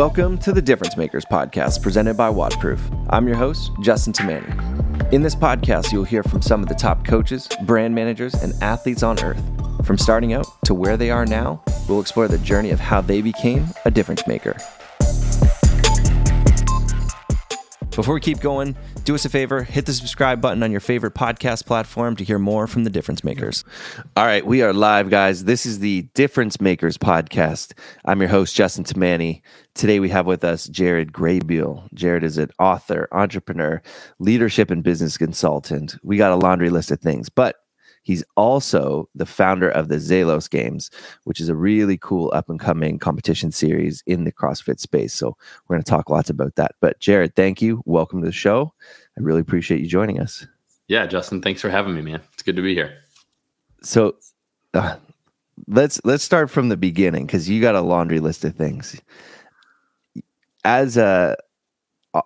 Welcome to the Difference Makers podcast presented by WODProof. I'm your host, Justin Tamani. In this podcast, you'll hear from some of the top coaches, brand managers, and athletes on earth. From starting out to where they are now, we'll explore the journey of how they became a difference maker. Before we keep going, do us a favor, hit the subscribe button on your favorite podcast platform to hear more from the Difference Makers. All right, we are live, guys. This is the Difference Makers podcast. I'm your host, Justin Tamani. Today we have with us Jared Graybeal. Jared is an author, entrepreneur, leadership and business consultant. We got a laundry list of things, but he's also the founder of the Zelos Games, which is a really cool up-and-coming competition series in the CrossFit space. So we're going to talk lots about that. But Jared, thank you. Welcome to the show. I really appreciate you joining us. Yeah, Justin, thanks for having me, man. It's good to be here. So let's start from the beginning, because you got a laundry list of things. As a I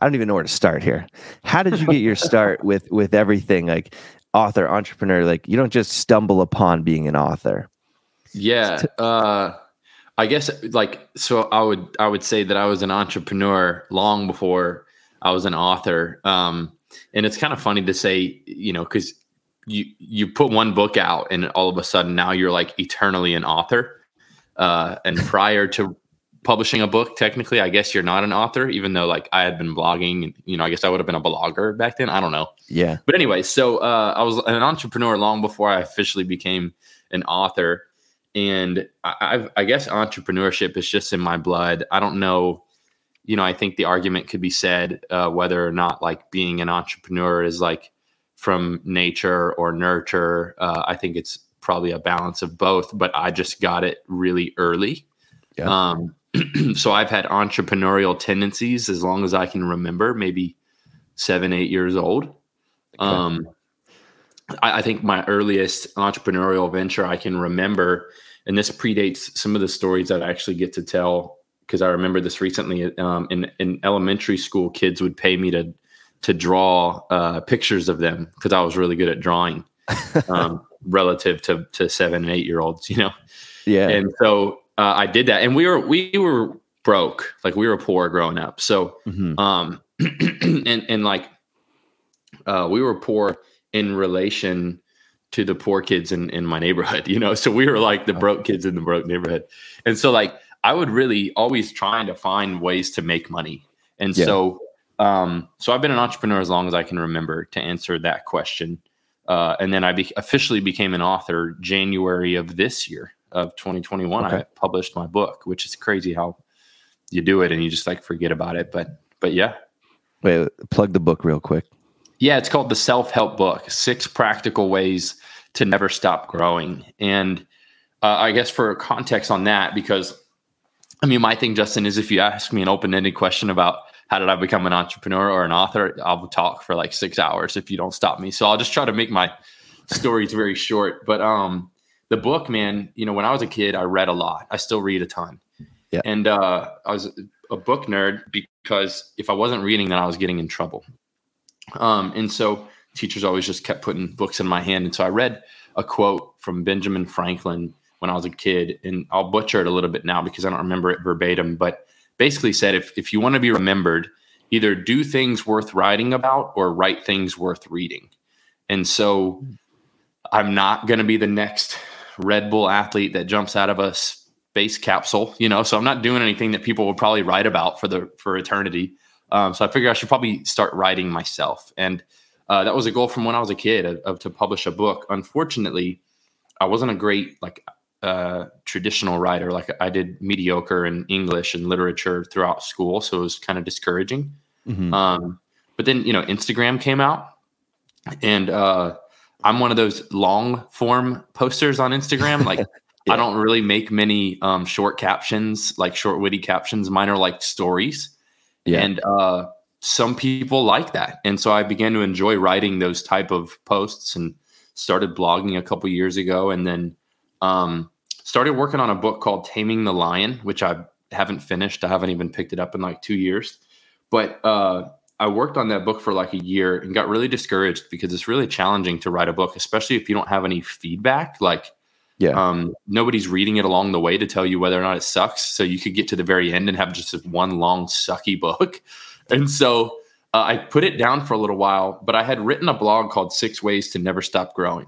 don't even know where to start here. How did you get your start with everything? Like, author, entrepreneur, like, you don't just stumble upon being an author. Yeah. I guess, like, so I would say that I was an entrepreneur long before I was an author. And it's kind of funny to say, you know, cause you put one book out and all of a sudden now you're like eternally an author. And prior to publishing a book, technically, I guess you're not an author, even though, like, I had been blogging, you know, I guess I would have been a blogger back then. I don't know. Yeah. But anyway, so I was an entrepreneur long before I officially became an author. And I guess entrepreneurship is just in my blood. I don't know. You know, I think the argument could be said whether or not, like, being an entrepreneur is, like, from nature or nurture. I think it's probably a balance of both, but I just got it really early. Yeah. So I've had entrepreneurial tendencies as long as I can remember, maybe 7, 8 years old. Okay. I think my earliest entrepreneurial venture I can remember, and this predates some of the stories that I actually get to tell, because I remember this recently, in elementary school, kids would pay me to draw pictures of them, because I was really good at drawing, relative to 7 and 8 year olds, you know? Yeah. And so I did that, and we were broke, like, we were poor growing up. So, and we were poor in relation to the poor kids in my neighborhood, you know. So we were like the broke kids in the broke neighborhood, and so, like, I would really always trying to find ways to make money, and yeah. So I've been an entrepreneur as long as I can remember, to answer that question, and then I officially became an author January of this year. Of 2021, okay. I published my book, which is crazy how you do it and you just, like, forget about it. But yeah. Wait, plug the book real quick. Yeah. It's called The Self Help Book, 6 Practical Ways to Never Stop Growing. And I guess for context on that, because, I mean, my thing, Justin, is if you ask me an open-ended question about how did I become an entrepreneur or an author, I'll talk for like 6 hours if you don't stop me. So I'll just try to make my stories very short, but, the book, man, you know, when I was a kid, I read a lot. I still read a ton. Yeah. And I was a book nerd, because if I wasn't reading, then I was getting in trouble. And so teachers always just kept putting books in my hand. And so I read a quote from Benjamin Franklin when I was a kid, and I'll butcher it a little bit now because I don't remember it verbatim, but basically said, if you want to be remembered, either do things worth writing about or write things worth reading. And so I'm not going to be the next Red Bull athlete that jumps out of a space capsule, you know, so I'm not doing anything that people will probably write about for eternity. So I figure I should probably start writing myself. And that was a goal from when I was a kid, to publish a book. Unfortunately, I wasn't a great, like, traditional writer. Like, I did mediocre in English and literature throughout school. So it was kind of discouraging. Mm-hmm. But then, you know, Instagram came out, and, I'm one of those long form posters on Instagram. Like, yeah. I don't really make many short captions, like short witty captions. Mine are like stories. Yeah. And some people like that. And so I began to enjoy writing those type of posts and started blogging a couple years ago. And then started working on a book called Taming the Lion, which I haven't finished. I haven't even picked it up in like 2 years. But I worked on that book for like a year and got really discouraged, because it's really challenging to write a book, especially if you don't have any feedback. Like, Yeah. Nobody's reading it along the way to tell you whether or not it sucks. So you could get to the very end and have just this one long sucky book. And so I put it down for a little while, but I had written a blog called 6 Ways to Never Stop Growing.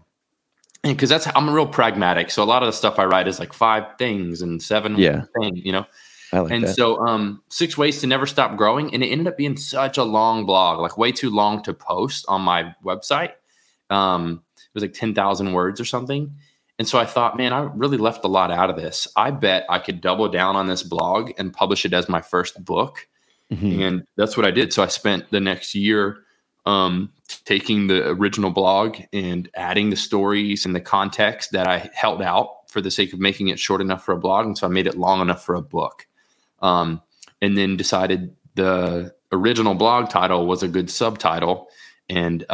And because I'm real pragmatic. So a lot of the stuff I write is like 5 things and 7 things, you know? Like and that. So 6 ways to never stop growing. And it ended up being such a long blog, like way too long to post on my website. It was like 10,000 words or something. And so I thought, man, I really left a lot out of this. I bet I could double down on this blog and publish it as my first book. Mm-hmm. And that's what I did. So I spent the next year taking the original blog and adding the stories and the context that I held out for the sake of making it short enough for a blog. And so I made it long enough for a book. And then decided the original blog title was a good subtitle, and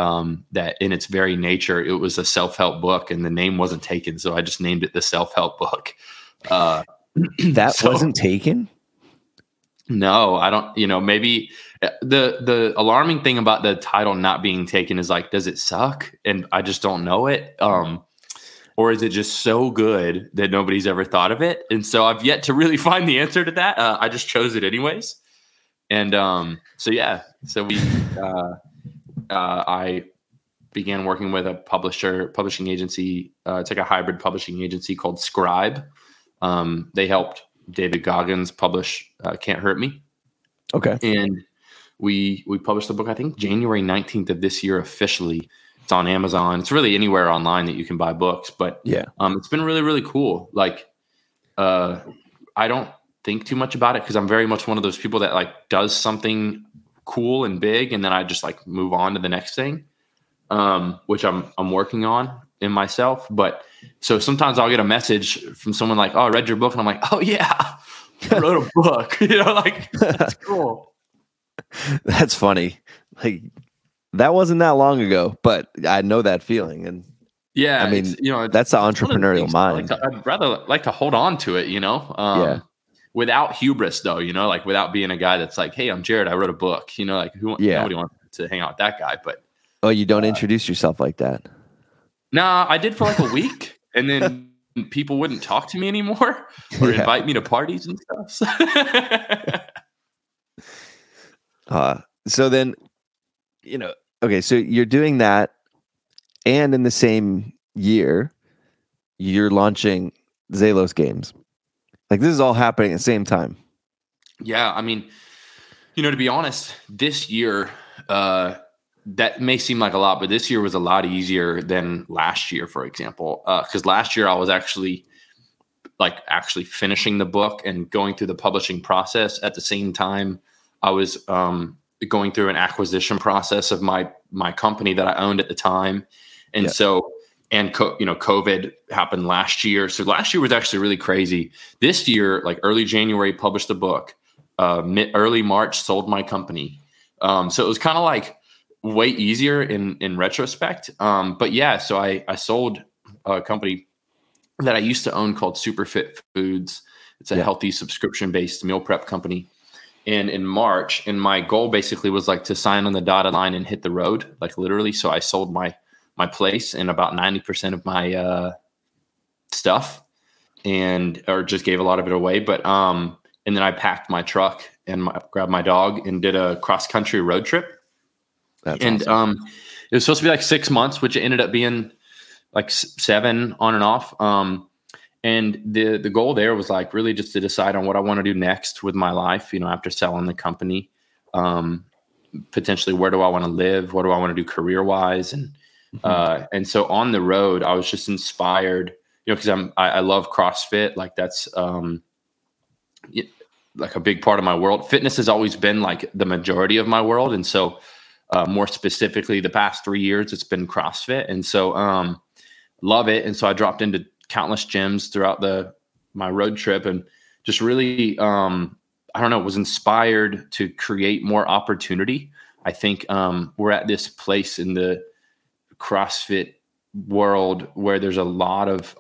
that in its very nature, it was a self-help book, and the name wasn't taken. So I just named it The Self Help Book. Wasn't taken? No, I don't, maybe the alarming thing about the title not being taken is like, does it suck? And I just don't know it. Or is it just so good that nobody's ever thought of it? And so I've yet to really find the answer to that. I just chose it anyways. And so we, I began working with a publishing agency. It's like a hybrid publishing agency called Scribe. They helped David Goggins publish Can't Hurt Me. Okay. And we published the book, I think, January 19th of this year officially. It's on Amazon. It's really anywhere online that you can buy books. But it's been really, really cool. Like I don't think too much about it because I'm very much one of those people that like does something cool and big, and then I just like move on to the next thing, which I'm working on in myself. But so sometimes I'll get a message from someone like, oh, I read your book. And I'm like, oh yeah, I wrote a book, like that's cool. That's funny. Like that wasn't that long ago, but I know that feeling. And yeah, I mean, that's the entrepreneurial mind. I'd rather like to hold on to it, without hubris though, like without being a guy that's like, hey, I'm Jared, I wrote a book, like nobody wants to hang out with that guy, but. Oh, you don't introduce yourself like that. Nah, I did for like a week, and then people wouldn't talk to me anymore or invite me to parties and stuff. So then, okay, so you're doing that, and in the same year, you're launching Zelos Games. Like, this is all happening at the same time. Yeah, I mean, to be honest, this year, that may seem like a lot, but this year was a lot easier than last year, for example, because last year I was actually finishing the book and going through the publishing process. At the same time, I was going through an acquisition process of my company that I owned at the time. And COVID happened last year. So last year was actually really crazy. This year, like early January, published the book, early March, sold my company. So it was kind of like way easier in retrospect. But yeah, so I sold a company that I used to own called Super Fit Foods. It's a healthy subscription-based meal prep company. And in March, and my goal basically was like to sign on the dotted line and hit the road, like literally. So I sold my place and about 90% of my stuff, or just gave a lot of it away. But and then I packed my truck and grabbed my dog and did a cross-country road trip. That's awesome. It was supposed to be like 6 months, which ended up being like 7 on and off. And the goal there was like really just to decide on what I want to do next with my life, after selling the company, potentially where do I want to live? What do I want to do career wise? And, and so on the road, I was just inspired, cause I love CrossFit. Like that's, like a big part of my world. Fitness has always been like the majority of my world. And so, more specifically, the past 3 years, it's been CrossFit. And so love it. And so I dropped into countless gyms throughout my road trip, and just really, was inspired to create more opportunity. I think we're at this place in the CrossFit world where there's a lot of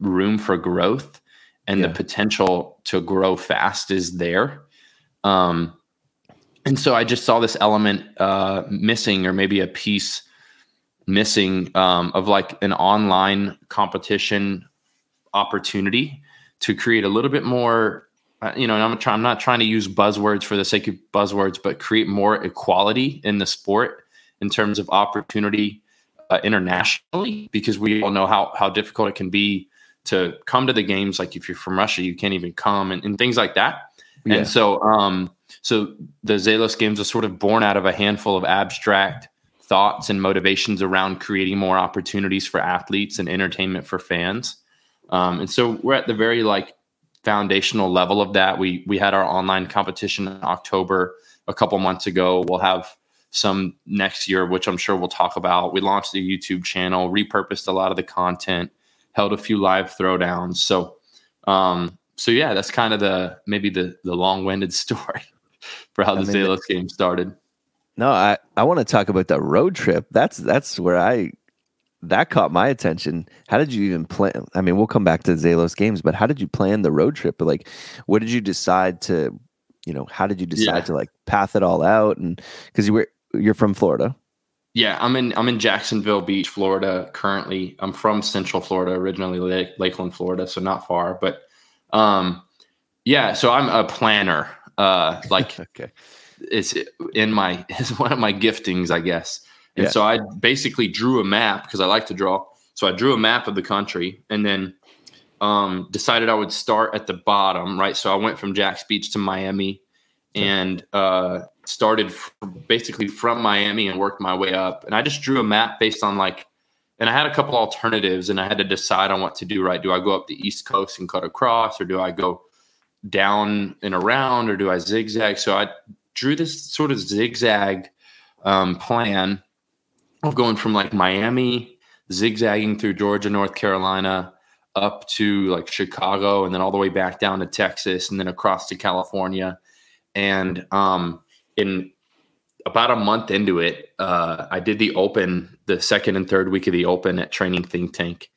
room for growth, and the potential to grow fast is there. And so I just saw this element missing, or maybe a piece missing, of like an online competition opportunity to create a little bit more, I'm not trying to use buzzwords for the sake of buzzwords, but create more equality in the sport in terms of opportunity internationally, because we all know how difficult it can be to come to the games. Like if you're from Russia, you can't even come and things like that. Yeah. And so the Zelos Games was sort of born out of a handful of abstract thoughts and motivations around creating more opportunities for athletes and entertainment for fans. And so we're at the very foundational level of that. We had our online competition in October a couple months ago. We'll have some next year, which I'm sure we'll talk about. We launched the YouTube channel, repurposed a lot of the content, held a few live throwdowns. So yeah, that's kind of the long-winded story for how the Zelos game started. No, I want to talk about the road trip. That's where that caught my attention. How did you even plan? I mean, we'll come back to Zelos Games, but how did you plan the road trip? What did you decide to, how did you decide to path it all out? And because you're from Florida. Yeah, I'm in Jacksonville Beach, Florida currently. I'm from Central Florida, originally Lakeland, Florida, so not far. But so I'm a planner. Okay. It's it's one of my giftings, I guess. And so I basically drew a map because I like to draw. So I drew a map of the country and then decided I would start at the bottom, right? So I went from Jack's Beach to Miami and started basically from Miami and worked my way up. And I just drew a map based on and I had a couple alternatives and I had to decide on what to do, right? Do I go up the East Coast and cut across, or do I go down and around, or do I zigzag? So I drew this sort of zigzag plan of going from Miami, zigzagging through Georgia, North Carolina, up to Chicago, and then all the way back down to Texas, and then across to California. And in about a month into it, I did the Open, the second and third week of the Open at Training Think Tank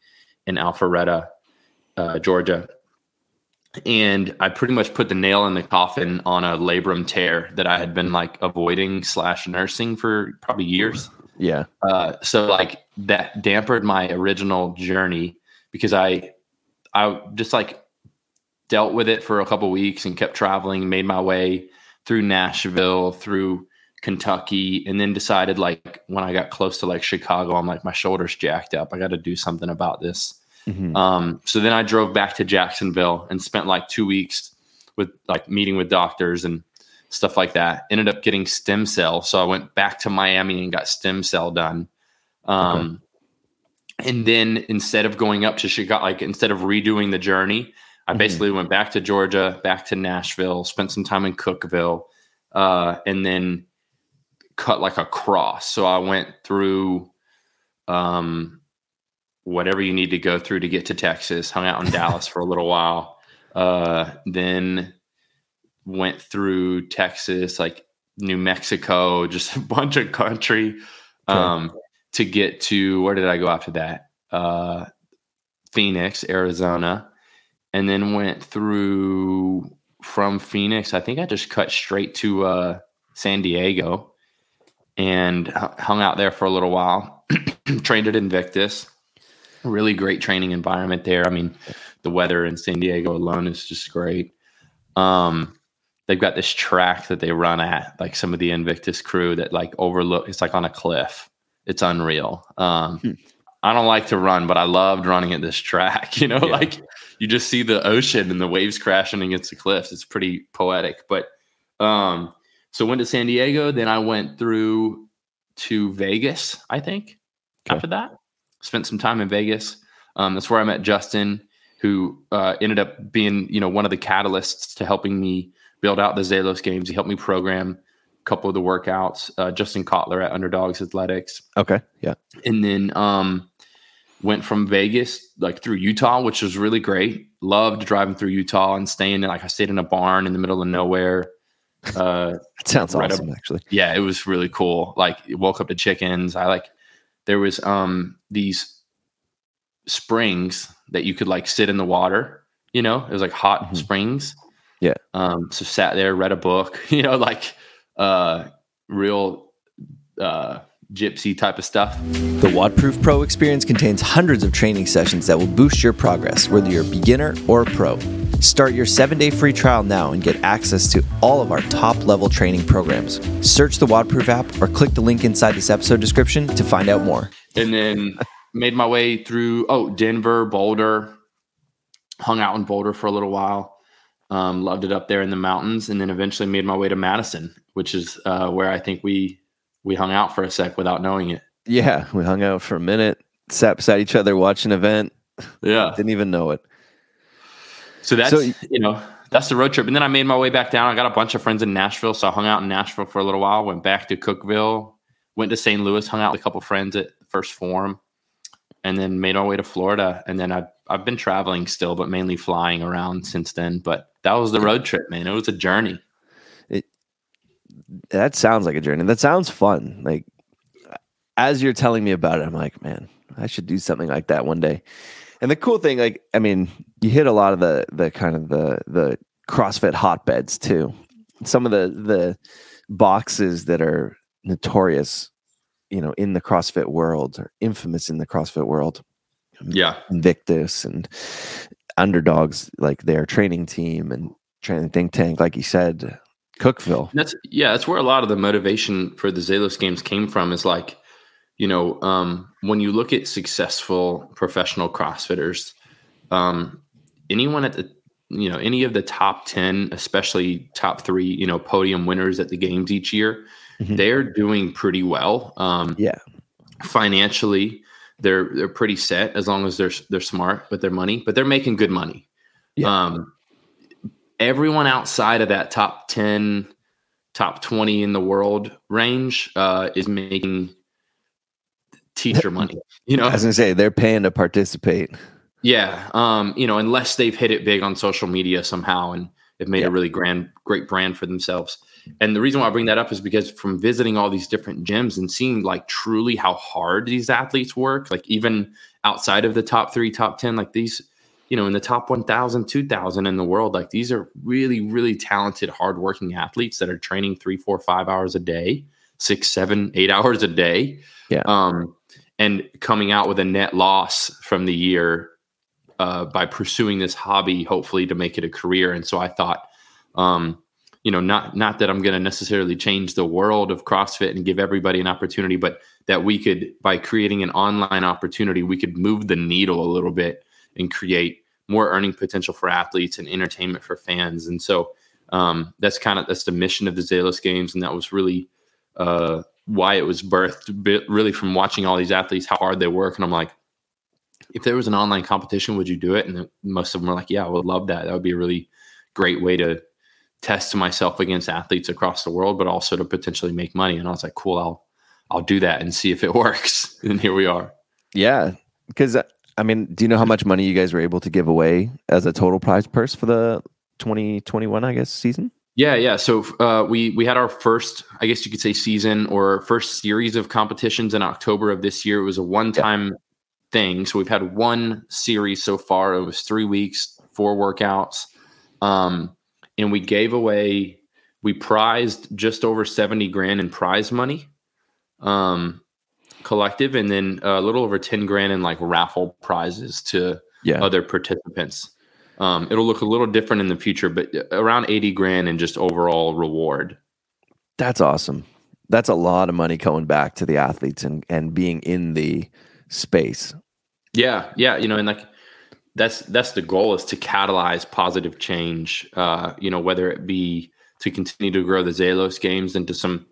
in Alpharetta, Georgia. And I pretty much put the nail in the coffin on a labrum tear that I had been avoiding / nursing for probably years. Yeah. So that dampered my original journey because I just dealt with it for a couple of weeks and kept traveling, made my way through Nashville, through Kentucky, and then decided when I got close to Chicago, I'm my shoulder's jacked up. I got to do something about this. Mm-hmm. So then I drove back to Jacksonville and spent 2 weeks with meeting with doctors and stuff like that. Ended up getting stem cell. So I went back to Miami and got stem cell done. And then instead of going up to Chicago, instead of redoing the journey, I basically went back to Georgia, back to Nashville, spent some time in Cookeville, and then cut a cross. So I went through, whatever you need to go through to get to Texas, hung out in Dallas for a little while, then went through Texas, New Mexico, just a bunch of country, to get to, where did I go after that? Phoenix, Arizona, and then went through from Phoenix. I think I just cut straight to San Diego and hung out there for a little while, trained at Invictus. Really great training environment there. I mean, the weather in San Diego alone is just great. They've got this track that they run at, some of the Invictus crew that overlook. It's on a cliff. It's unreal. I don't like to run, but I loved running at this track. You just see the ocean and the waves crashing against the cliffs. It's pretty poetic. But so went to San Diego. Then I went through to Vegas, I think, after that. Spent some time in Vegas. That's where I met Justin, who ended up being, one of the catalysts to helping me build out the Zelos Games. He helped me program a couple of the workouts. Justin Kotler at Underdogs Athletics. Okay, yeah. And then went from Vegas, through Utah, which was really great. Loved driving through Utah and staying in, I stayed in a barn in the middle of nowhere. That sounds awesome, actually. Yeah, it was really cool. Woke up to chickens. There was these springs that you could sit in the water, it was hot springs. Yeah. So sat there, read a book, real gypsy type of stuff. The WODProof Pro experience contains hundreds of training sessions that will boost your progress, whether you're a beginner or a pro. Start your 7-day free trial now and get access to all of our top-level training programs. Search the WODProof app or click the link inside this episode description to find out more. And then made my way through Denver, Boulder. Hung out in Boulder for a little while. Loved it up there in the mountains. And then eventually made my way to Madison, which is where I think we hung out for a sec without knowing it. Yeah, we hung out for a minute, sat beside each other, watched an event. Yeah. Didn't even know it. So that's the road trip. And then I made my way back down. I got a bunch of friends in Nashville. So I hung out in Nashville for a little while, went back to Cookeville, went to St. Louis, hung out with a couple friends at First Form, and then made our way to Florida. And then I've been traveling still, but mainly flying around since then. But that was the road trip, man. It was a journey. That sounds like a journey. That sounds fun. Like, as you're telling me about it, I'm like, man, I should do something like that one day. And the cool thing, like, I mean, you hit a lot of the CrossFit hotbeds too. Some of the boxes that are notorious, in the CrossFit world, or infamous in the CrossFit world. Yeah. Invictus and Underdogs, like their training team, and Training Think Tank, like you said, Cookeville. That's where a lot of the motivation for the Zelos Games came from, is like, when you look at successful professional CrossFitters, anyone at any of the top 10, especially top 3, podium winners at the games each year, mm-hmm. they're doing pretty well. Financially, they're pretty set, as long as they're smart with their money, but they're making good money. Yeah. Everyone outside of that top 10, top 20 in the world range is making teacher money. I was gonna say, they're paying to participate. Yeah. Unless they've hit it big on social media somehow and have made a really great brand for themselves. And the reason why I bring that up is because from visiting all these different gyms and seeing like truly how hard these athletes work, like even outside of the top 3, top 10, like these, in the top 1,000, 2,000 in the world, like these are really, really talented, hardworking athletes that are training 3, 4, 5 hours a day, 6, 7, 8 hours a day. Yeah. And coming out with a net loss from the year by pursuing this hobby, hopefully to make it a career. And so I thought, not that I'm going to necessarily change the world of CrossFit and give everybody an opportunity, but that we could, by creating an online opportunity, we could move the needle a little bit and create more earning potential for athletes and entertainment for fans. And so that's the mission of the Zelos Games. And that was really why it was birthed, really from watching all these athletes, how hard they work. And I'm like, if there was an online competition, would you do it? And most of them were like, yeah, I would love that. That would be a really great way to test myself against athletes across the world, but also to potentially make money. And I was like, cool, I'll do that and see if it works. And here we are. Yeah. Because do you know how much money you guys were able to give away as a total prize purse for the 2021, I guess, season? Yeah. Yeah. So, we had our first, I guess you could say, season or first series of competitions in October of this year. It was a one-time thing. So we've had one series so far. It was 3 weeks, 4 workouts. And we prized just over 70 grand in prize money, collective, and then a little over 10 grand in like raffle prizes to other participants. It'll look a little different in the future, but around 80 grand in just overall reward. That's awesome. That's a lot of money going back to the athletes and being in the space. Yeah. Yeah. And like, that's the goal, is to catalyze positive change, whether it be to continue to grow the Zelos Games into some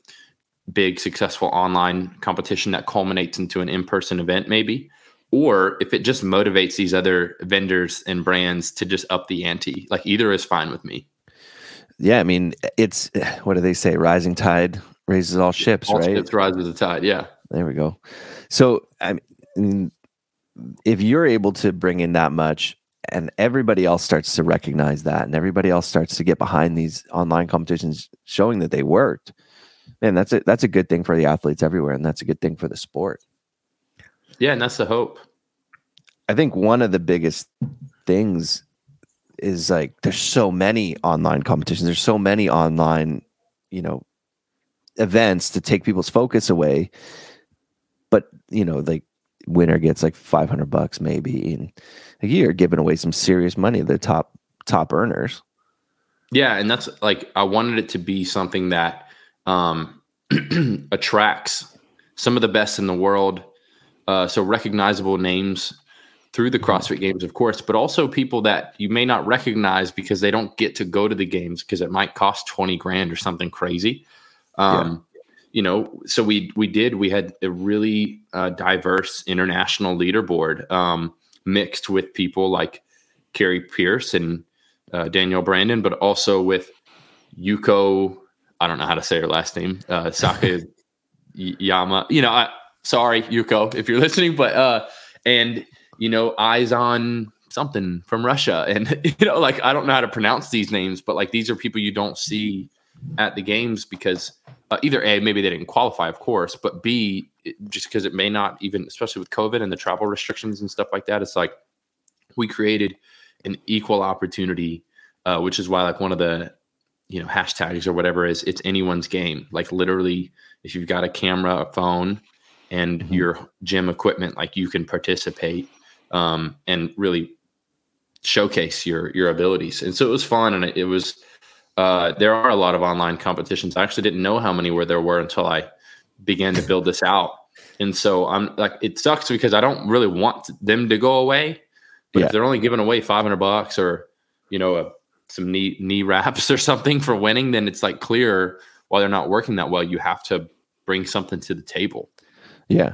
big successful online competition that culminates into an in-person event maybe, or if it just motivates these other vendors and brands to just up the ante, like either is fine with me. Yeah. I mean, it's, what do they say? Rising tide raises all ships, right? All ships rise with the tide. Yeah. There we go. So I mean, if you're able to bring in that much and everybody else starts to recognize that and everybody else starts to get behind these online competitions, showing that they worked, man, that's a good thing for the athletes everywhere. And that's a good thing for the sport. Yeah. And that's the hope. I think one of the biggest things is like, there's so many online competitions. There's so many online, events to take people's focus away. But, you know, like, winner gets like $500 maybe, and like, you're giving away some serious money, the top earners. Yeah, and that's like, I wanted it to be something that attracts some of the best in the world, so recognizable names through the CrossFit Games, of course, but also people that you may not recognize because they don't get to go to the games because it might cost $20,000 or something crazy. You know, so we had a really diverse international leaderboard, mixed with people like Carrie Pierce and Daniel Brandon, but also with Yuko. I don't know how to say her last name. Sakayama. You know, sorry, Yuko, if you're listening, but and, you know, eyes on something from Russia, and, you know, like, I don't know how to pronounce these names, but like, these are people you don't see at the games because either A, maybe they didn't qualify, of course, but B, just because it may not even, especially with COVID and the travel restrictions and stuff like that, it's like we created an equal opportunity, which is why, like, one of the, you know, hashtags or whatever is, it's anyone's game. Like, literally, if you've got a camera, a phone, and your gym equipment, like, you can participate and really showcase your abilities. And so it was fun, and it was. There are a lot of online competitions. I actually didn't know how many there were until I began to build this out. And so I'm like, it sucks because I don't really want them to go away, but if they're only giving away $500 or, you know, some knee wraps or something for winning, then it's like clear while they're not working that well, you have to bring something to the table. Yeah.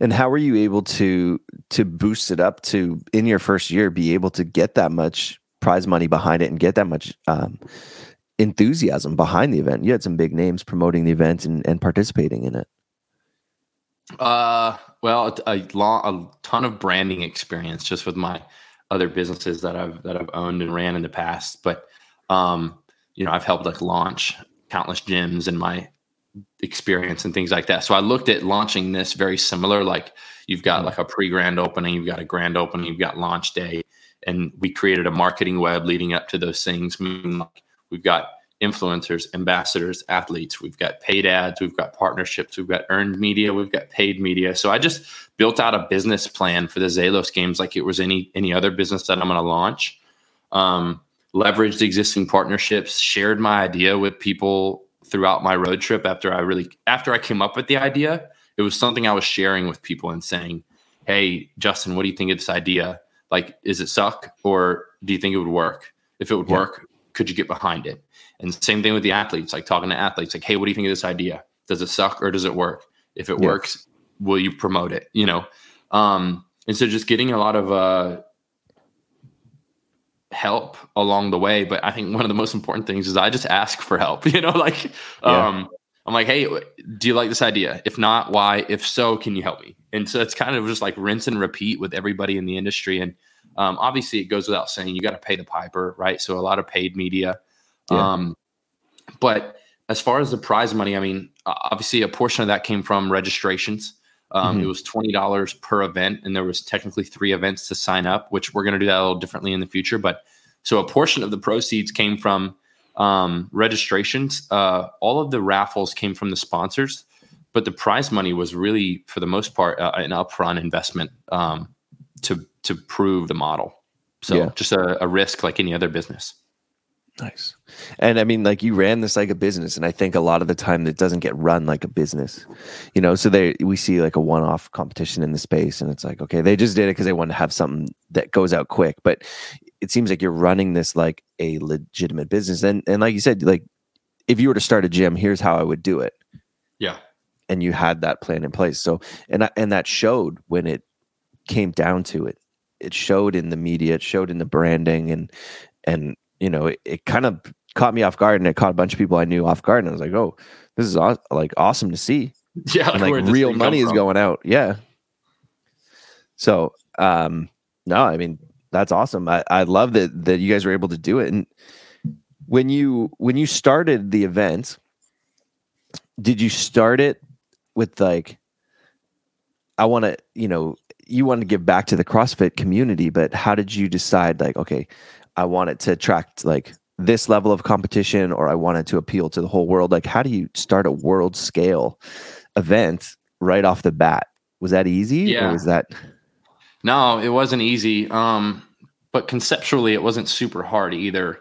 And how were you able to boost it up to, in your first year, be able to get that much prize money behind it and get that much enthusiasm behind the event? You had some big names promoting the event and participating in it. Well, a ton of branding experience just with my other businesses that I've owned and ran in the past. But, you know, I've helped like launch countless gyms in my experience and things like that. So I looked at launching this very similar. Like, you've got like a pre-grand opening, you've got a grand opening, you've got launch day. And we created a marketing web leading up to those things. We've got influencers, ambassadors, athletes. We've got paid ads. We've got partnerships. We've got earned media. We've got paid media. So I just built out a business plan for the Zelos Games like it was any other business that I'm going to launch. Leveraged existing partnerships. Shared my idea with people throughout my road trip after I came up with the idea. It was something I was sharing with people and saying, "Hey, Justin, what do you think of this idea? Like, is it suck or do you think it would work? If it would work, could you get behind it?" And same thing with the athletes, like talking to athletes, like, "Hey, what do you think of this idea? Does it suck or does it work? If it works, will you promote it?" You know? And so just getting a lot of help along the way. But I think one of the most important things is I just ask for help, you know, like, I'm like, "Hey, do you like this idea? If not, why? If so, can you help me?" And so it's kind of just like rinse and repeat with everybody in the industry. And obviously, it goes without saying, you got to pay the piper, right? So a lot of paid media. Yeah. But as far as the prize money, I mean, obviously, a portion of that came from registrations. It was $20 per event, and there was technically 3 events to sign up, which we're going to do that a little differently in the future. But so a portion of the proceeds came from registrations. All of the raffles came from the sponsors, but the prize money was really, for the most part, an upfront investment, to prove the model. So just a risk like any other business. Nice. And I mean, like, you ran this like a business, and I think a lot of the time it doesn't get run like a business, you know? So we see like a one-off competition in the space, and it's like, okay, they just did it because they wanted to have something that goes out quick. But it seems like you're running this like a legitimate business. And like you said, like, if you were to start a gym, here's how I would do it. Yeah. And you had that plan in place. So, and that showed when it came down to it. It showed in the media, it showed in the branding, and you know, it kind of caught me off guard, and it caught a bunch of people I knew off guard. And I was like, "Oh, this is like awesome to see." Yeah. And like real money is going out. Yeah. So, no, I mean, that's awesome. I love that you guys were able to do it. And when you started the event, did you start it with like, I want to, you know, you want to give back to the CrossFit community, but how did you decide like, okay, I want it to attract like this level of competition, or I want it to appeal to the whole world? Like, how do you start a world scale event right off the bat. Was that easy? Yeah. Or was that? No, it wasn't easy. But conceptually, it wasn't super hard either.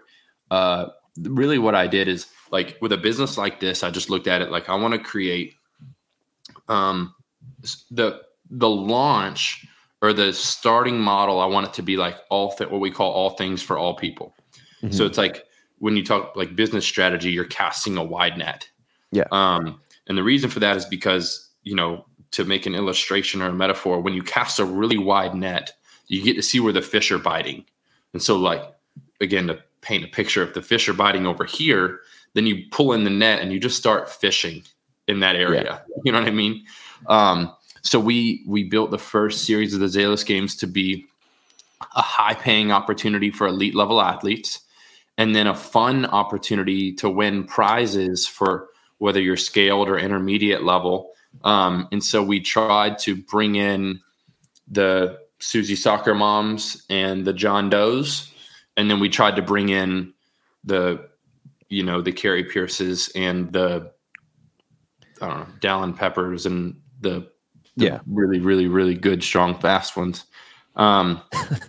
Really what I did is, like, with a business like this, I just looked at it like I want to create the launch or the starting model. I want it to be like what we call all things for all people. Mm-hmm. So it's like when you talk like business strategy, you're casting a wide net. Yeah. And the reason for that is because, you know, to make an illustration or a metaphor, when you cast a really wide net, you get to see where the fish are biting. And so, like, again, to paint a picture, if the fish are biting over here, then you pull in the net and you just start fishing in that area. Yeah. You know what I mean? So we built the first series of the Zelos Games to be a high-paying opportunity for elite-level athletes, and then a fun opportunity to win prizes for whether you're scaled or intermediate level. And so we tried to bring in the Susie soccer moms and the John Does. And then we tried to bring in the Carrie Pierces and the, Dallin Peppers and the really, really, really good, strong, fast ones. That's a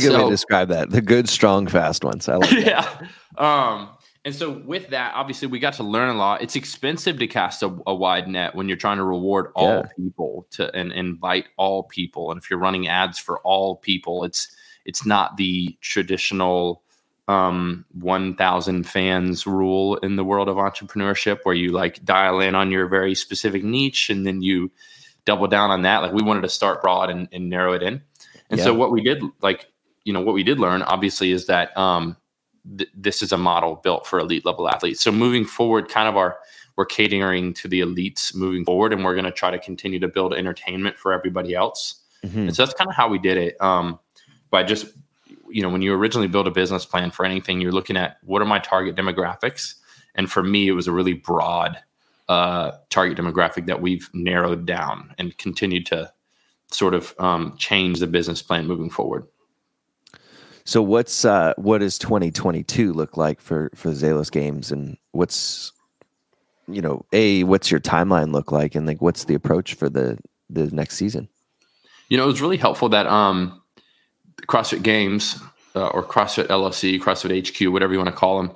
good way to describe that. The good, strong, fast ones. I like that. Yeah. And so with that, obviously, we got to learn a lot. It's expensive to cast a wide net when you're trying to reward all people and invite all people. And if you're running ads for all people, it's not the traditional 1,000 fans rule in the world of entrepreneurship where you like dial in on your very specific niche and then you double down on that. Like, we wanted to start broad and narrow it in. And so what we did, learn, obviously, is that this is a model built for elite level athletes. So moving forward, we're catering to the elites moving forward, and we're going to try to continue to build entertainment for everybody else. Mm-hmm. And so that's kind of how we did it. By just, when you originally build a business plan for anything, you're looking at what are my target demographics. And for me, it was a really broad target demographic that we've narrowed down and continued to sort of change the business plan moving forward. So what does 2022 look like for Zelos Games, and what's your timeline look like, and like what's the approach for the next season? It was really helpful that CrossFit Games or CrossFit LLC, CrossFit HQ, whatever you want to call them,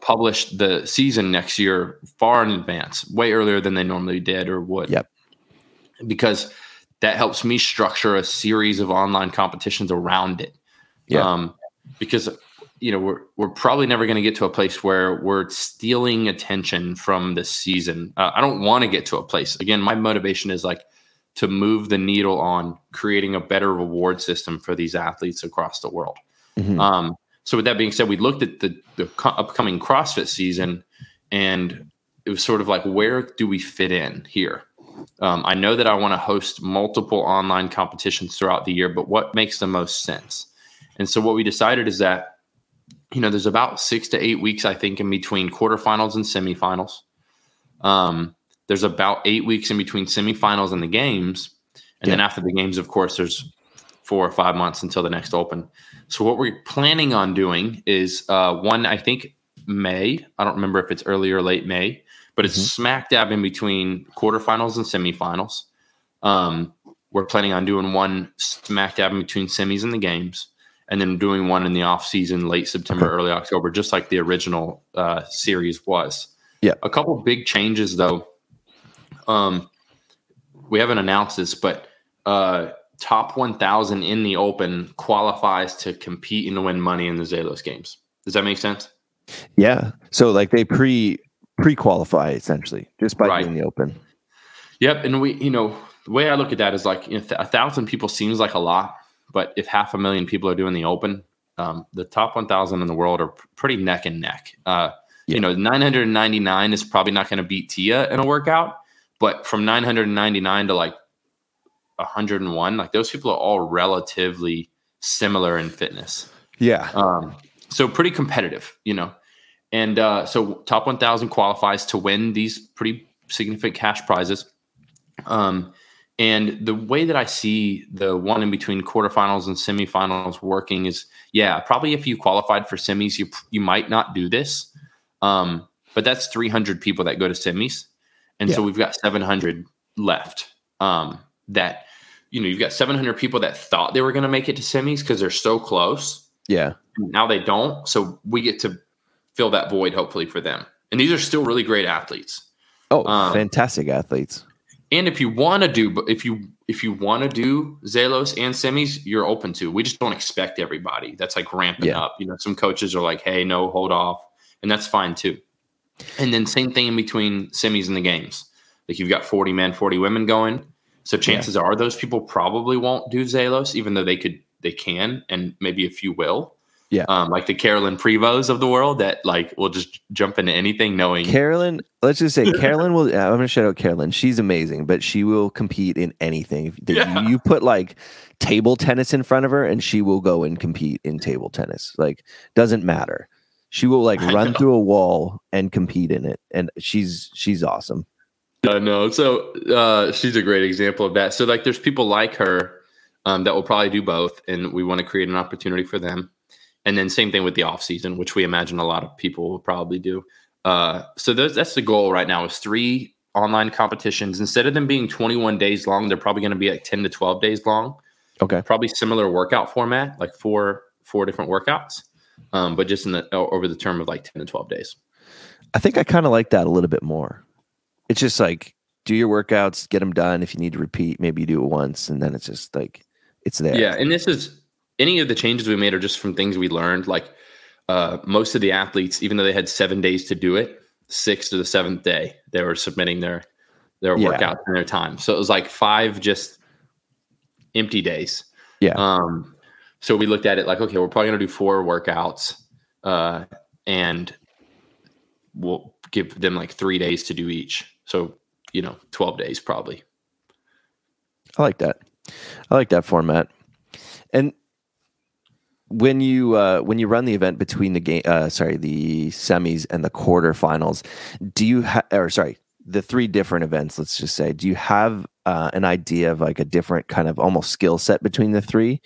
published the season next year far in advance, way earlier than they normally did or would. Yep. Because that helps me structure a series of online competitions around it. Yeah. Because we're probably never going to get to a place where we're stealing attention from the season. I don't want to get to a place. Again, my motivation is like to move the needle on creating a better reward system for these athletes across the world. Mm-hmm. So with that being said, we looked at the upcoming CrossFit season, and it was sort of like, where do we fit in here? I know that I want to host multiple online competitions throughout the year, but what makes the most sense? And so what we decided is that, there's about 6 to 8 weeks, I think, in between quarterfinals and semifinals. There's about 8 weeks in between semifinals and the games. And then after the games, of course, there's 4 or 5 months until the next open. So what we're planning on doing is one, I think, May. I don't remember if it's early or late May, but it's smack dab in between quarterfinals and semifinals. We're planning on doing one smack dab in between semis and the games, and then doing one in the off season, late September, early October, just like the original series was. Yeah. A couple big changes though. We haven't announced this, but top 1,000 in the open qualifies to compete and win money in the Zelos Games. Does that make sense? Yeah. So like they pre-qualify essentially just by being in the open. Yep. And we, the way I look at that is like 1,000 people seems like a lot. But if 500,000 people are doing the open, the top 1,000 in the world are pretty neck and neck. 999 is probably not going to beat Tia in a workout. But from 999 to like 101, like those people are all relatively similar in fitness. Yeah. So pretty competitive, And so top 1,000 qualifies to win these pretty significant cash prizes. And the way that I see the one in between quarterfinals and semifinals working is, probably if you qualified for semis, you might not do this. But that's 300 people that go to semis. And so we've got 700 left. That, you know, you've got 700 people that thought they were going to make it to semis because they're so close. Yeah. Now they don't. So we get to fill that void, hopefully, for them. And these are still really great athletes. Oh, fantastic athletes. And if you want to do, if you want to do Zelos and semis, you're open to. We just don't expect everybody. That's like ramping up. You know, some coaches are like, "Hey, no, hold off," and that's fine too. And then same thing in between semis and the games. Like you've got 40 men, 40 women going, so chances are those people probably won't do Zelos, even though they can, and maybe a few will. Yeah, like the Carolyn Prevos of the world that like will just jump into anything knowing. Carolyn, let's just say Carolyn will. I'm going to shout out Carolyn. She's amazing, but she will compete in anything. You put like table tennis in front of her, and she will go and compete in table tennis. Like doesn't matter. She will like run through a wall and compete in it, and she's awesome. I know. So she's a great example of that. So like there's people like her that will probably do both, and we want to create an opportunity for them. And then same thing with the off season, which we imagine a lot of people will probably do. So that's the goal right now is 3 online competitions. Instead of them being 21 days long, they're probably going to be like 10 to 12 days long. Okay. Probably similar workout format, like four different workouts, but just in over the term of like 10 to 12 days. I think I kind of like that a little bit more. It's just like do your workouts, get them done. If you need to repeat, maybe you do it once, and then it's just like it's there. Yeah, and this is. Any of the changes we made are just from things we learned. Like most of the athletes, even though they had 7 days to do it, 6th to the 7th day, they were submitting their workouts and their time. So it was like 5 just empty days. Yeah. So we looked at it like, okay, we're probably going to do 4 workouts and we'll give them like 3 days to do each. So, 12 days probably. I like that. I like that format. And when you run the event between the semis and the quarterfinals, the 3 different events, let's just say, do you have an idea of like a different kind of almost skill set between the 3,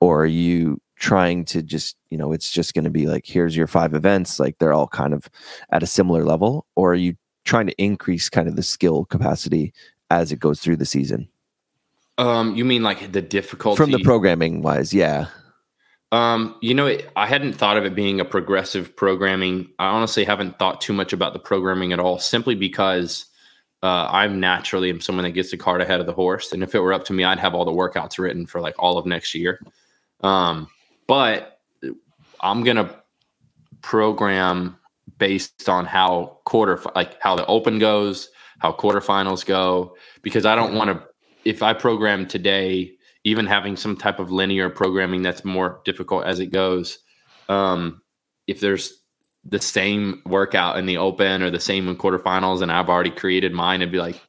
or are you trying to just, it's just going to be like, here's your 5 events, like they're all kind of at a similar level, or are you trying to increase kind of the skill capacity as it goes through the season? You mean like the difficulty from the programming wise? Yeah. I hadn't thought of it being a progressive programming. I honestly haven't thought too much about the programming at all, simply because I'm naturally am someone that gets the cart ahead of the horse. And if it were up to me, I'd have all the workouts written for like all of next year. But I'm going to program based on how the open goes, how quarterfinals go, because I don't want to, if I program today, even having some type of linear programming that's more difficult as it goes, if there's the same workout in the open or the same in quarterfinals and I've already created mine, it'd be like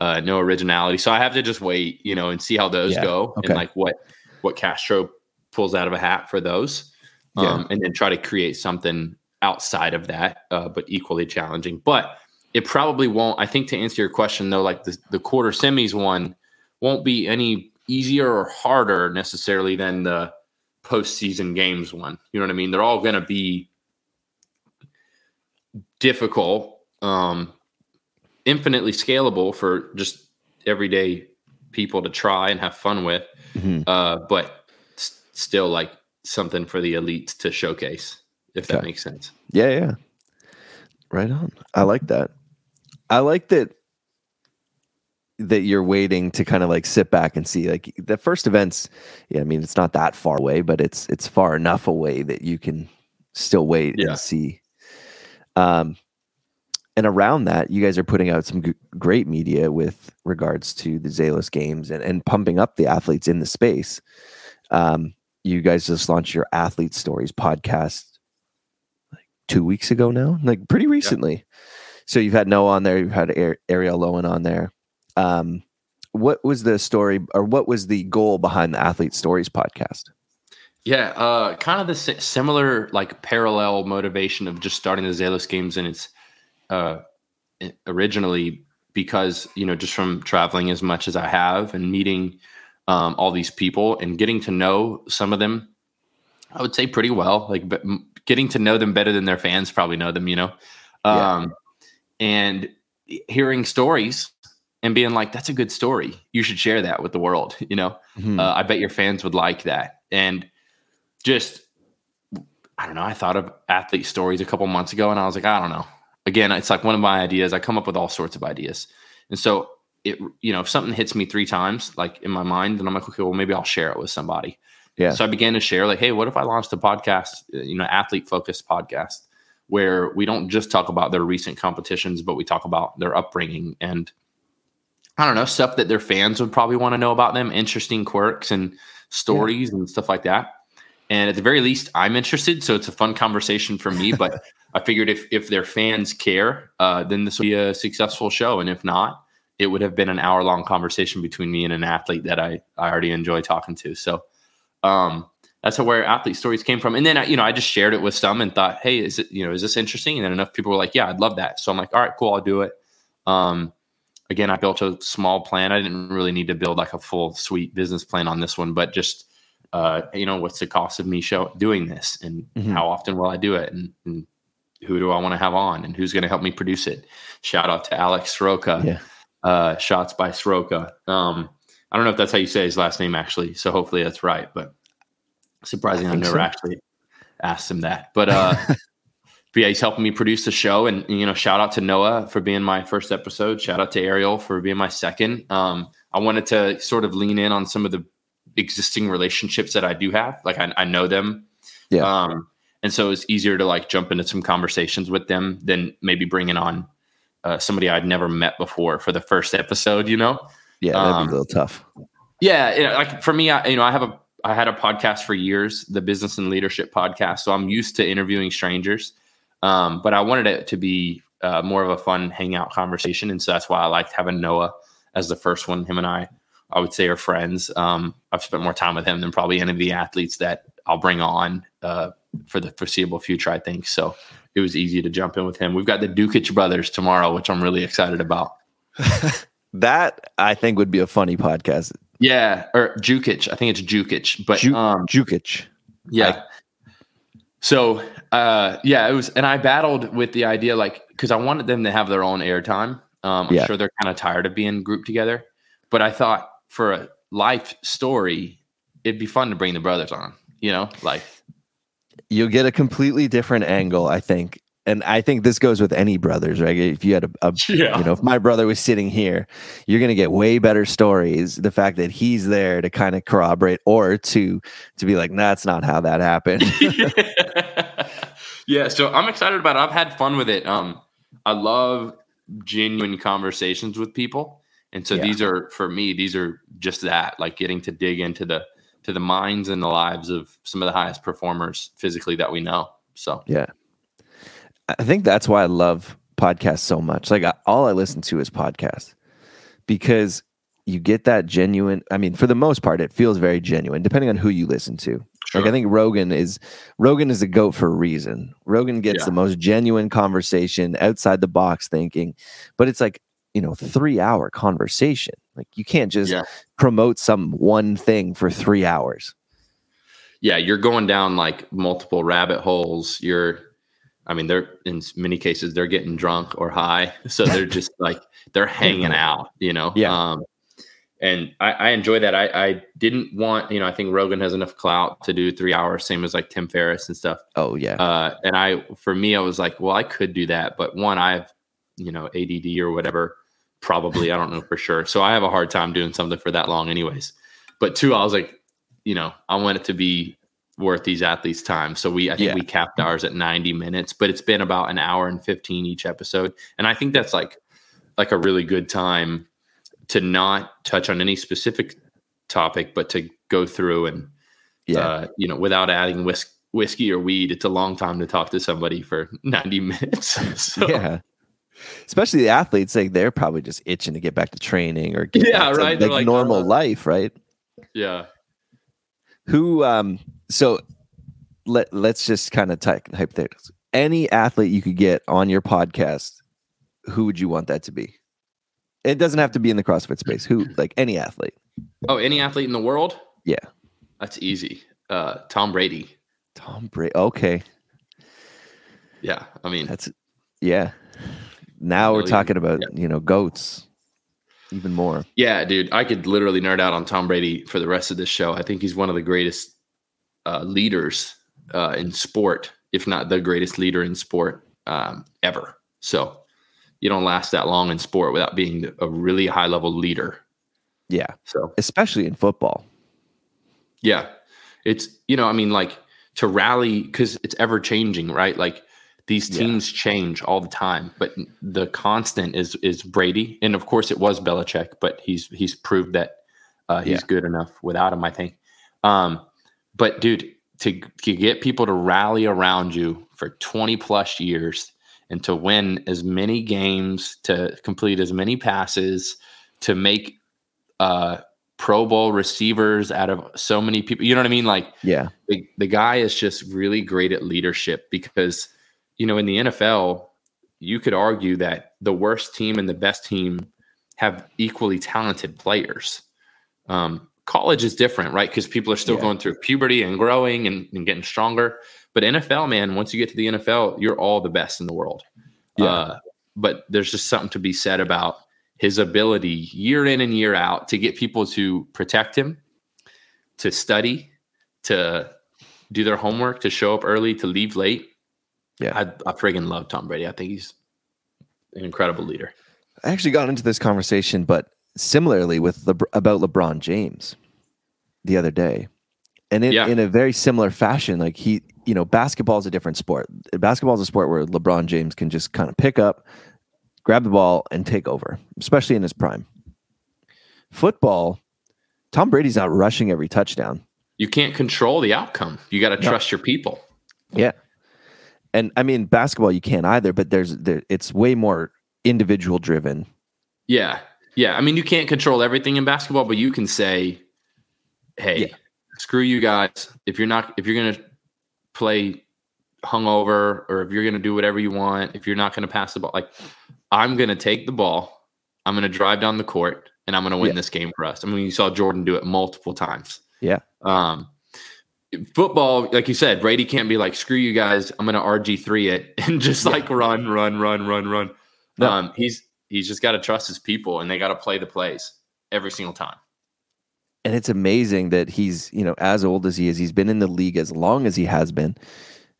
no originality. So I have to just wait, and see how those go and like what Castro pulls out of a hat for those and then try to create something outside of that, but equally challenging. But it probably won't. I think to answer your question, though, like the quarter semis one won't be any easier or harder necessarily than the postseason games one. You know what I mean? They're all going to be difficult, infinitely scalable for just everyday people to try and have fun with, but still like something for the elites to showcase, if that makes sense. Yeah, yeah. Right on. I like that. I like that you're waiting to kind of like sit back and see like the first events. Yeah. I mean, it's not that far away, but it's far enough away that you can still wait and see. And around that, you guys are putting out some great media with regards to the Zelos Games and pumping up the athletes in the space. You guys just launched your Athlete Stories podcast like 2 weeks ago now, like pretty recently. Yeah. So you've had Noah on there. You've had Ariel Lowen on there. What was the story or what was the goal behind the Athlete Stories podcast? Yeah. Kind of the similar, like parallel motivation of just starting the Zelos Games. And it's, originally because, just from traveling as much as I have and meeting, all these people and getting to know some of them, I would say pretty well, like, but getting to know them better than their fans probably know them, and hearing stories and being like, that's a good story. You should share that with the world. You know, mm-hmm. I bet your fans would like that. And just, I don't know. I thought of athlete stories a couple months ago and I was like, I don't know. Again, it's like one of my ideas. I come up with all sorts of ideas. And so it, you know, if something hits me 3 times, like in my mind, then I'm like, okay, well, maybe I'll share it with somebody. Yeah. So I began to share like, hey, what if I launched a podcast, you know, athlete focused podcast where we don't just talk about their recent competitions, but we talk about their upbringing and I don't know, stuff that their fans would probably want to know about them, interesting quirks and stories and stuff like that. And at the very least, I'm interested. So it's a fun conversation for me, but I figured if their fans care, then this would be a successful show. And if not, it would have been an hour-long conversation between me and an athlete that I already enjoy talking to. So that's where athlete stories came from. And then, you know, I just shared it with some and thought, hey, is it, you know, is this interesting? And then enough people were like, yeah, I'd love that. So I'm like, all right, cool, I'll do it. Again, I built a small plan. I didn't really need to build like a full suite business plan on this one, but just, you know, what's the cost of me doing this and mm-hmm. how often will I do it? And who do I want to have on and who's going to help me produce it? Shout out to Alex Sroka, yeah. Shots by Sroka. I don't know if that's how you say his last name actually. So hopefully that's right, but surprisingly, I've never actually asked him that, but yeah, he's helping me produce the show. And, you know, shout out to Noah for being my first episode. Shout out to Ariel for being my second. I wanted to sort of lean in on some of the existing relationships that I do have. Like I know them. Yeah. And so it's easier to like jump into some conversations with them than maybe bringing on somebody I'd never met before for the first episode, you know? Yeah. That'd be a little tough. Yeah. You know, like for me, I had a podcast for years, the Business and Leadership Podcast. So I'm used to interviewing strangers. But I wanted it to be more of a fun hangout conversation. And so that's why I liked having Noah as the first one. Him and I would say, are friends. I've spent more time with him than probably any of the athletes that I'll bring on for the foreseeable future, I think. So it was easy to jump in with him. We've got the Jukić brothers tomorrow, which I'm really excited about. That, I think, would be a funny podcast. Yeah, or Jukić. I think it's Jukić. But Jukić. Yeah. So, yeah, it was, and I battled with the idea, like, cause I wanted them to have their own airtime. I'm sure they're kind of tired of being grouped together, but I thought for a life story, it'd be fun to bring the brothers on, you know, like you'll get a completely different angle, I think. And I think this goes with any brothers, right? If you had you know, if my brother was sitting here, you're going to get way better stories. The fact that he's there to kind of corroborate or to be like, nah, that's not how that happened. Yeah. So I'm excited about it. I've had fun with it. I love genuine conversations with people. And so these are, for me, these are just that, like getting to dig into the minds and the lives of some of the highest performers physically that we know. So, yeah. I think that's why I love podcasts so much. Like all I listen to is podcasts because you get that genuine. I mean, for the most part, it feels very genuine depending on who you listen to. Sure. Like I think Rogan is the GOAT for a reason. Rogan gets the most genuine conversation, outside the box thinking, but it's like, you know, 3-hour conversation. Like you can't just promote some one thing for 3 hours. Yeah. You're going down like multiple rabbit holes. They're in many cases, they're getting drunk or high. So they're just like, they're hanging out, you know? Yeah. And I enjoy that. I didn't want, you know, I think Rogan has enough clout to do 3 hours, same as like Tim Ferriss and stuff. Oh yeah. For me, I was like, well, I could do that, but one, I have, you know, ADD or whatever, probably, I don't know for sure. So I have a hard time doing something for that long anyways, but two, I was like, you know, I want it to be worth these athletes' time. So we capped ours at 90 minutes, but it's been about an hour and 15 each episode. And I think that's like a really good time to not touch on any specific topic, but to go through and, you know, without adding whiskey or weed, it's a long time to talk to somebody for 90 minutes. So. Yeah. Especially the athletes, like they're probably just itching to get back to training or get back to like normal life. Right. Yeah. So let's just kind of type there. Any athlete you could get on your podcast, who would you want that to be? It doesn't have to be in the CrossFit space. Who, like any athlete? Oh, any athlete in the world? Yeah. That's easy. Tom Brady. Tom Brady. Okay. Yeah. I mean, that's, yeah. Now we're talking about, you know, goats. even more. Yeah, dude, I could literally nerd out on Tom Brady for the rest of this show. I think he's one of the greatest leaders in sport, if not the greatest leader in sport ever. So you don't last that long in sport without being a really high level leader. Yeah. So especially in football. Yeah. It's, you know, I mean, like to rally, because it's ever changing, right? Like these teams change all the time, but the constant is Brady. And of course it was Belichick, but he's proved that he's good enough without him, I think. But dude, to get people to rally around you for 20 plus years and to win as many games, to complete as many passes, to make Pro Bowl receivers out of so many people, you know what I mean? Like, yeah, the guy is just really great at leadership because, you know, in the NFL, you could argue that the worst team and the best team have equally talented players. College is different, right? Because people are still going through puberty and growing and getting stronger. But NFL, man, once you get to the NFL, you're all the best in the world. Yeah. But there's just something to be said about his ability year in and year out to get people to protect him, to study, to do their homework, to show up early, to leave late. Yeah, I friggin' love Tom Brady. I think he's an incredible leader. I actually got into this conversation, but similarly with about LeBron James the other day, and in a very similar fashion. Like he, you know, basketball is a different sport. Basketball is a sport where LeBron James can just kind of pick up, grab the ball, and take over, especially in his prime. Football, Tom Brady's not rushing every touchdown. You can't control the outcome. You got to trust your people. Yeah, and I mean basketball, you can't either. But it's way more individual driven. Yeah. Yeah, I mean, you can't control everything in basketball, but you can say, hey, screw you guys. If you're going to play hungover, or if you're going to do whatever you want, if you're not going to pass the ball, like, I'm going to take the ball, I'm going to drive down the court, and I'm going to win this game for us. I mean, you saw Jordan do it multiple times. Yeah. Football, like you said, Brady can't be like, screw you guys, I'm going to RG3 it and just like run. No. He's just got to trust his people, and they got to play the plays every single time. And it's amazing that he's, you know, as old as he is, he's been in the league as long as he has been,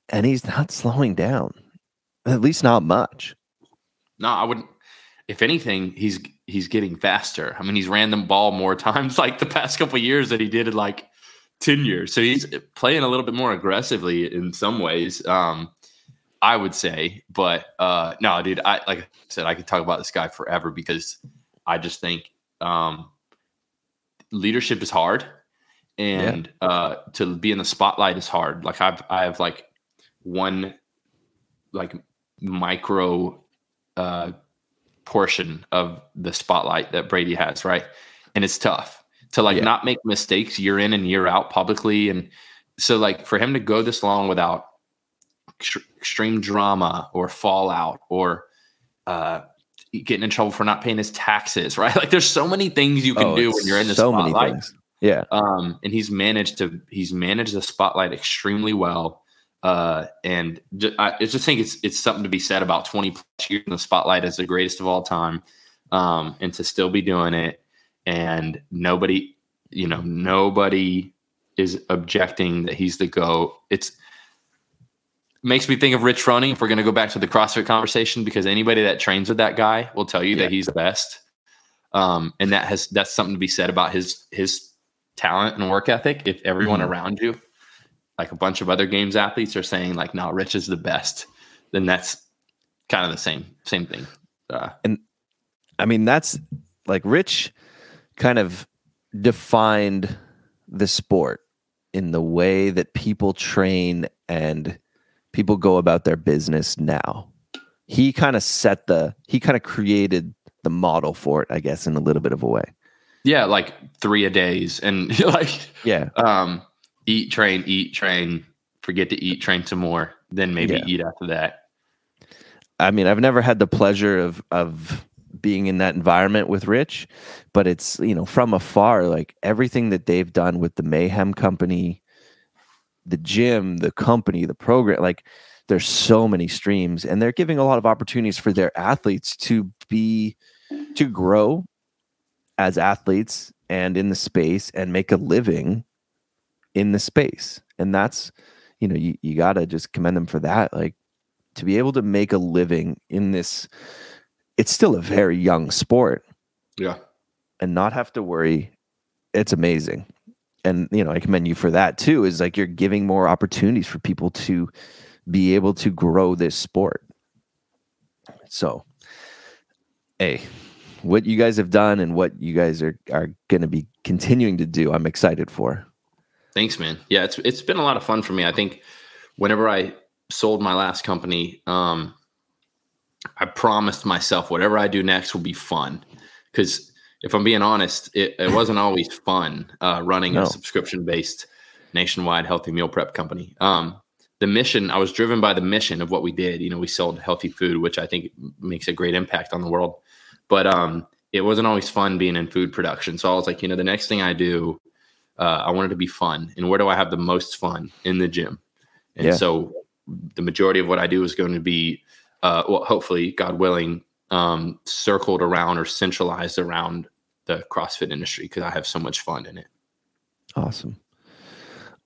and he's not slowing down, at least not much. No, I wouldn't. If anything, he's getting faster. I mean, he's ran the ball more times like the past couple of years that he did in like 10 years. So he's playing a little bit more aggressively in some ways. I would say, but no, dude, like I said, I could talk about this guy forever because I just think leadership is hard, and to be in the spotlight is hard. Like I have like one like micro portion of the spotlight that Brady has, right? And it's tough to like not make mistakes year in and year out publicly, and so like for him to go this long without extreme drama or fallout or getting in trouble for not paying his taxes, right? Like there's so many things you can do when you're in the spotlight. Yeah. And he's managed the spotlight extremely well. And I just think it's something to be said about 20 plus years in the spotlight as the greatest of all time. And to still be doing it, and nobody is objecting that he's the GOAT. Makes me think of Rich Froning, if we're going to go back to the CrossFit conversation, because anybody that trains with that guy will tell you that he's the best. And that's something to be said about his talent and work ethic. If everyone around you, like a bunch of other games athletes, are saying like, no, Rich is the best, then that's kind of the same thing. And I mean, that's like Rich kind of defined the sport in the way that people train and people go about their business now. He kind of created the model for it, I guess, in a little bit of a way. Yeah, like 3 a days and like eat, train, forget to eat, train some more, then maybe eat after that. I mean, I've never had the pleasure of being in that environment with Rich, but it's, you know, from afar, like everything that they've done with the Mayhem Company, the gym, the company, the program, like there's so many streams, and they're giving a lot of opportunities for their athletes to grow as athletes and in the space and make a living in the space. And that's, you know, you got to just commend them for that. Like, to be able to make a living in this, it's still a very young sport. Yeah. And not have to worry. It's amazing. And, you know, I commend you for that too, is like, you're giving more opportunities for people to be able to grow this sport. So, hey, what you guys have done and what you guys are going to be continuing to do, I'm excited for. Thanks, man. Yeah, it's been a lot of fun for me. I think whenever I sold my last company, I promised myself whatever I do next will be fun. Because if I'm being honest, it wasn't always fun running a subscription-based nationwide healthy meal prep company. The mission, I was driven by the mission of what we did. You know, we sold healthy food, which I think makes a great impact on the world. But it wasn't always fun being in food production. So I was like, you know, the next thing I do, I want it to be fun. And where do I have the most fun? In the gym. And so the majority of what I do is going to be, well, hopefully, God willing, circled around or centralized around the CrossFit industry, because I have so much fun in it. Awesome.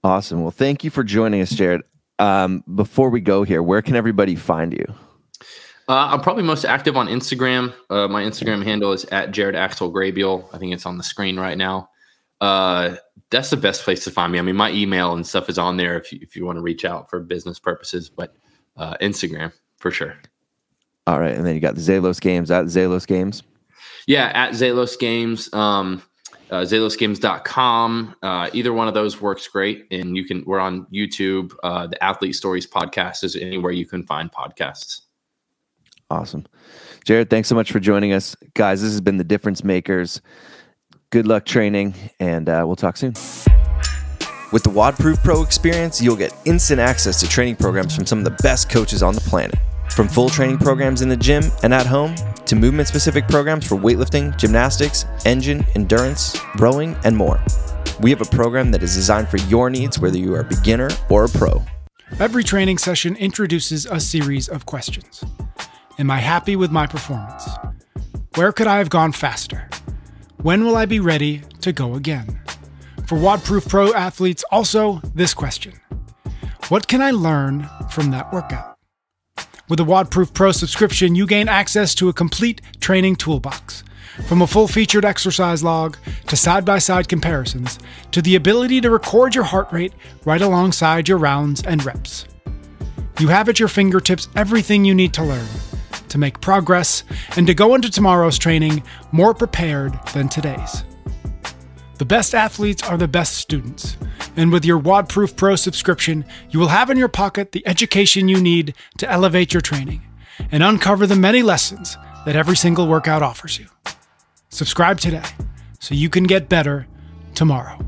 Well, thank you for joining us, Jared. Before we go here, where can everybody find you? I'm probably most active on Instagram. My Instagram handle is at Jared Axel Graybeal. I think it's on the screen right now. That's the best place to find me. I mean, my email and stuff is on there if you want to reach out for business purposes, but Instagram for sure. All right. And then you got the Zelos Games, at Zelos Games. Yeah, at Zelos Games, zelosgames.com. Either one of those works great. And we're on YouTube. The Athlete Stories podcast is anywhere you can find podcasts. Awesome. Jared, thanks so much for joining us. Guys, this has been The Difference Makers. Good luck training, and we'll talk soon. With the WODProof Pro experience, you'll get instant access to training programs from some of the best coaches on the planet. From full training programs in the gym and at home, to movement-specific programs for weightlifting, gymnastics, engine, endurance, rowing, and more. We have a program that is designed for your needs, whether you are a beginner or a pro. Every training session introduces a series of questions. Am I happy with my performance? Where could I have gone faster? When will I be ready to go again? For WODProof Pro athletes, also this question: what can I learn from that workout? With a WODProof Pro subscription, you gain access to a complete training toolbox. From a full-featured exercise log, to side-by-side comparisons, to the ability to record your heart rate right alongside your rounds and reps. You have at your fingertips everything you need to learn, to make progress, and to go into tomorrow's training more prepared than today's. The best athletes are the best students, and with your WODProof Pro subscription, you will have in your pocket the education you need to elevate your training and uncover the many lessons that every single workout offers you. Subscribe today so you can get better tomorrow.